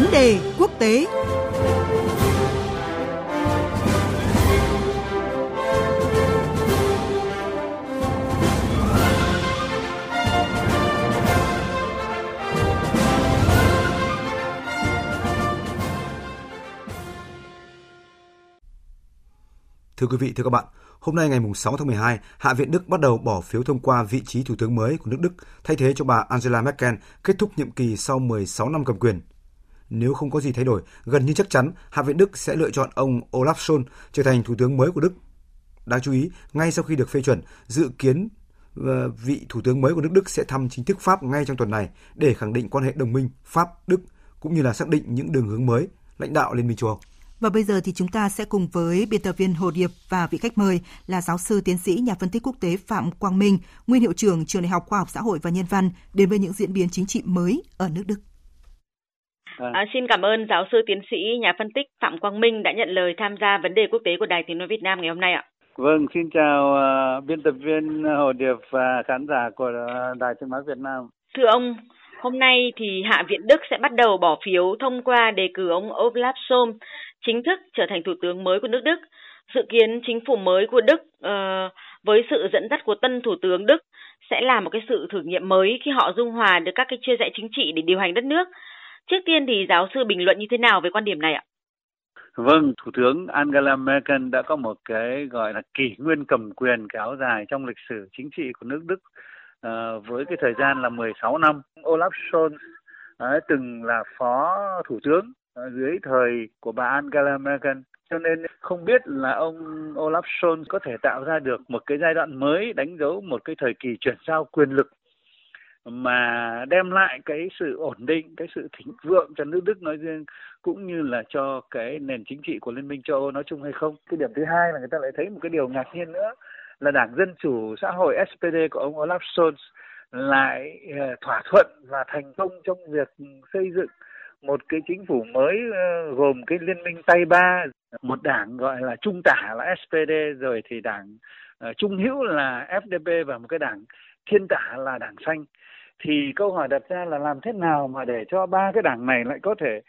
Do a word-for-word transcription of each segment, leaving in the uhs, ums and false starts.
Vấn đề quốc tế. Thưa quý vị, thưa các bạn, hôm nay ngày sáu tháng mười hai, Hạ viện Đức bắt đầu bỏ phiếu thông qua vị trí Thủ tướng mới của nước Đức thay thế cho bà Angela Merkel kết thúc nhiệm kỳ sau mười sáu năm cầm quyền. Nếu không có gì thay đổi, gần như chắc chắn Hạ viện Đức sẽ lựa chọn ông Olaf Scholz trở thành Thủ tướng mới của Đức. Đáng chú ý, ngay sau khi được phê chuẩn, dự kiến vị Thủ tướng mới của nước Đức sẽ thăm chính thức Pháp ngay trong tuần này để khẳng định quan hệ đồng minh Pháp-Đức cũng như là xác định những đường hướng mới lãnh đạo Liên minh châu Âu. Và bây giờ thì chúng ta sẽ cùng với biên tập viên Hồ Điệp và vị khách mời là giáo sư tiến sĩ nhà phân tích quốc tế Phạm Quang Minh, nguyên hiệu trưởng Trường Đại học Khoa học Xã hội và Nhân văn đến với những diễn biến chính trị mới ở nước Đức. À, xin cảm ơn giáo sư tiến sĩ nhà phân tích Phạm Quang Minh đã nhận lời tham gia vấn đề quốc tế của Đài Tiếng nói Việt Nam ngày hôm nay ạ. Vâng, xin chào uh, biên tập viên Hồ Điệp và khán giả của Đài Tiếng nói Việt Nam. Thưa ông, hôm nay thì Hạ viện Đức sẽ bắt đầu bỏ phiếu thông qua đề cử ông Olaf Scholz chính thức trở thành thủ tướng mới của nước Đức. Dự kiến chính phủ mới của Đức uh, với sự dẫn dắt của tân thủ tướng Đức sẽ là một cái sự thử nghiệm mới khi họ dung hòa được các cái chia rẽ chính trị để điều hành đất nước. Trước tiên thì giáo sư bình luận như thế nào về quan điểm này ạ? Vâng, Thủ tướng Angela Merkel đã có một cái gọi là kỷ nguyên cầm quyền kéo dài trong lịch sử chính trị của nước Đức uh, với cái thời gian là mười sáu năm. Olaf Scholz uh, từng là phó thủ tướng dưới thời của bà Angela Merkel, cho nên không biết là ông Olaf Scholz có thể tạo ra được một cái giai đoạn mới đánh dấu một cái thời kỳ chuyển giao quyền lực mà đem lại cái sự ổn định, cái sự thịnh vượng cho nước Đức nói riêng cũng như là cho cái nền chính trị của Liên minh châu Âu nói chung hay không. Cái điểm thứ hai là người ta lại thấy một cái điều ngạc nhiên nữa là Đảng Dân chủ Xã hội S P D của ông Olaf Scholz lại thỏa thuận và thành công trong việc xây dựng một cái chính phủ mới gồm cái liên minh tay ba, một đảng gọi là trung tả là S P D, rồi thì đảng trung hữu là F D P và một cái đảng thiên tả là đảng xanh. Thì câu hỏi đặt ra là làm thế nào mà để cho ba cái đảng này lại có thể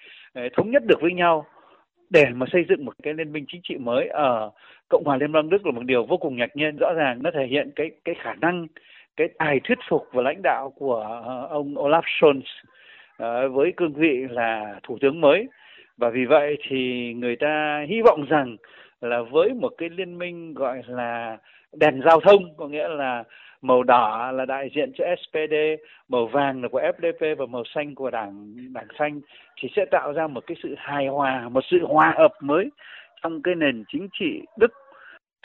thống nhất được với nhau để mà xây dựng một cái liên minh chính trị mới ở Cộng hòa Liên bang Đức là một điều vô cùng ngạc nhiên. Rõ ràng nó thể hiện cái cái khả năng, cái tài thuyết phục và lãnh đạo của ông Olaf Scholz với cương vị là thủ tướng mới, và vì vậy thì người ta hy vọng rằng là với một cái liên minh gọi là đèn giao thông, có nghĩa là màu đỏ là đại diện cho S P D, màu vàng là của F D P và màu xanh của đảng đảng xanh, thì sẽ tạo ra một cái sự hài hòa, một sự hòa hợp mới trong cái nền chính trị Đức.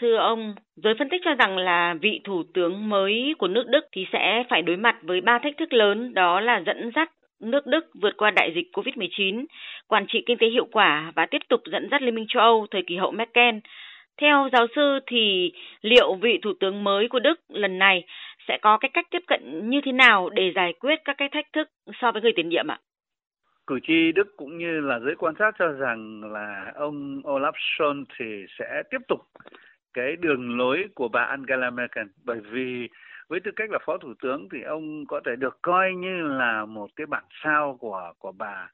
Thưa ông, giới phân tích cho rằng là vị thủ tướng mới của nước Đức thì sẽ phải đối mặt với ba thách thức lớn, đó là dẫn dắt nước Đức vượt qua đại dịch covid mười chín, quản trị kinh tế hiệu quả và tiếp tục dẫn dắt Liên minh châu Âu thời kỳ hậu Merkel. Theo giáo sư thì liệu vị thủ tướng mới của Đức lần này sẽ có cái cách tiếp cận như thế nào để giải quyết các cái thách thức so với người tiền nhiệm ạ? Cử tri Đức cũng như là giới quan sát cho rằng là ông Olaf Scholz thì sẽ tiếp tục cái đường lối của bà Angela Merkel, bởi vì với tư cách là phó thủ tướng thì ông có thể được coi như là một cái bản sao của của bà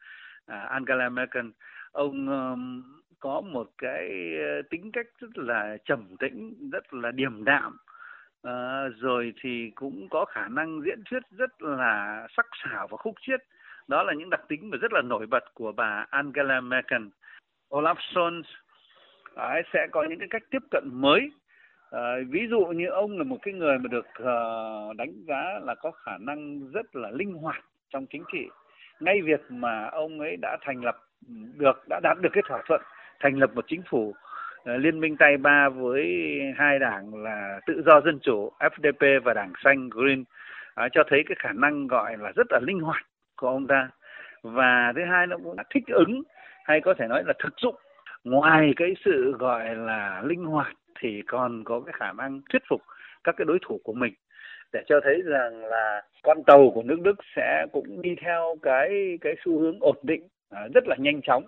Angela Merkel. Ông um, có một cái tính cách rất là trầm tĩnh, rất là điềm đạm, uh, rồi thì cũng có khả năng diễn thuyết rất là sắc sảo và khúc chiết. Đó là những đặc tính mà rất là nổi bật của bà Angela Merkel. Olaf Scholz ấy, sẽ có những cái cách tiếp cận mới. À, ví dụ như ông là một cái người mà được uh, đánh giá là có khả năng rất là linh hoạt trong chính trị. Ngay việc mà ông ấy đã thành lập được, đã đạt được cái thỏa thuận thành lập một chính phủ uh, liên minh tay ba với hai đảng là Tự do Dân chủ F D P và đảng xanh Green, uh, cho thấy cái khả năng gọi là rất là linh hoạt của ông ta. Và thứ hai, nó cũng đã thích ứng hay có thể nói là thực dụng. Ngoài cái sự gọi là linh hoạt thì còn có cái khả năng thuyết phục các cái đối thủ của mình, để cho thấy rằng là con tàu của nước Đức sẽ cũng đi theo cái cái xu hướng ổn định rất là nhanh chóng.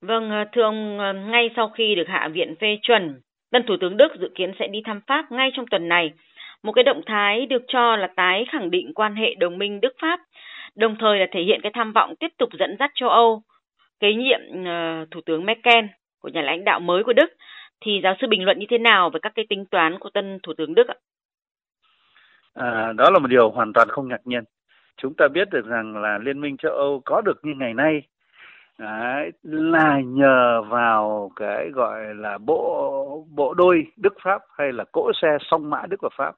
Vâng, thưa ông, ngay sau khi được Hạ viện phê chuẩn, tân thủ tướng Đức dự kiến sẽ đi thăm Pháp ngay trong tuần này. Một cái động thái được cho là tái khẳng định quan hệ đồng minh Đức Pháp, đồng thời là thể hiện cái tham vọng tiếp tục dẫn dắt châu Âu kế nhiệm uh, Thủ tướng Merkel, của nhà lãnh đạo mới của Đức, thì giáo sư bình luận như thế nào về các cái tính toán của tân Thủ tướng Đức ạ? À, đó là một điều hoàn toàn không ngạc nhiên. Chúng ta biết được rằng là Liên minh châu Âu có được như ngày nay đấy, là nhờ vào cái gọi là bộ bộ đôi Đức Pháp, hay là cỗ xe song mã Đức và Pháp.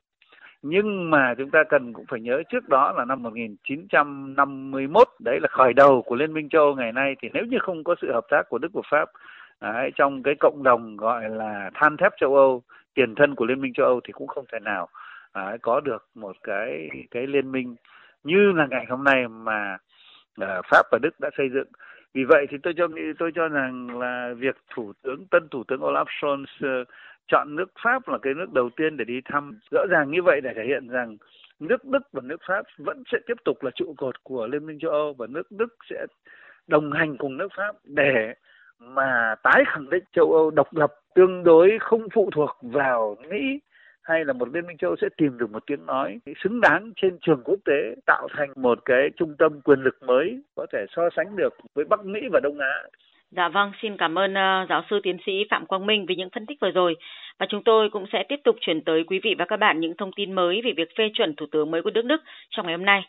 Nhưng mà chúng ta cần cũng phải nhớ trước đó là năm một nghìn chín trăm năm mươi mốt, đấy là khởi đầu của Liên minh châu Âu ngày nay, thì nếu như không có sự hợp tác của Đức và Pháp đấy, trong cái cộng đồng gọi là than thép châu Âu, tiền thân của Liên minh châu Âu, thì cũng không thể nào đấy, có được một cái cái liên minh như là ngày hôm nay mà à, Pháp và Đức đã xây dựng. Vì vậy thì tôi cho tôi cho rằng là việc thủ tướng tân thủ tướng Olaf Scholz uh, chọn nước Pháp là cái nước đầu tiên để đi thăm, rõ ràng như vậy để thể hiện rằng nước Đức và nước Pháp vẫn sẽ tiếp tục là trụ cột của Liên minh châu Âu, và nước Đức sẽ đồng hành cùng nước Pháp để mà tái khẳng định châu Âu độc lập, tương đối, không phụ thuộc vào Mỹ, hay là một Liên minh châu Âu sẽ tìm được một tiếng nói xứng đáng trên trường quốc tế, tạo thành một cái trung tâm quyền lực mới có thể so sánh được với Bắc Mỹ và Đông Á. Dạ vâng, xin cảm ơn uh, giáo sư tiến sĩ Phạm Quang Minh vì những phân tích vừa rồi. Và chúng tôi cũng sẽ tiếp tục chuyển tới quý vị và các bạn những thông tin mới về việc phê chuẩn Thủ tướng mới của nước Đức trong ngày hôm nay.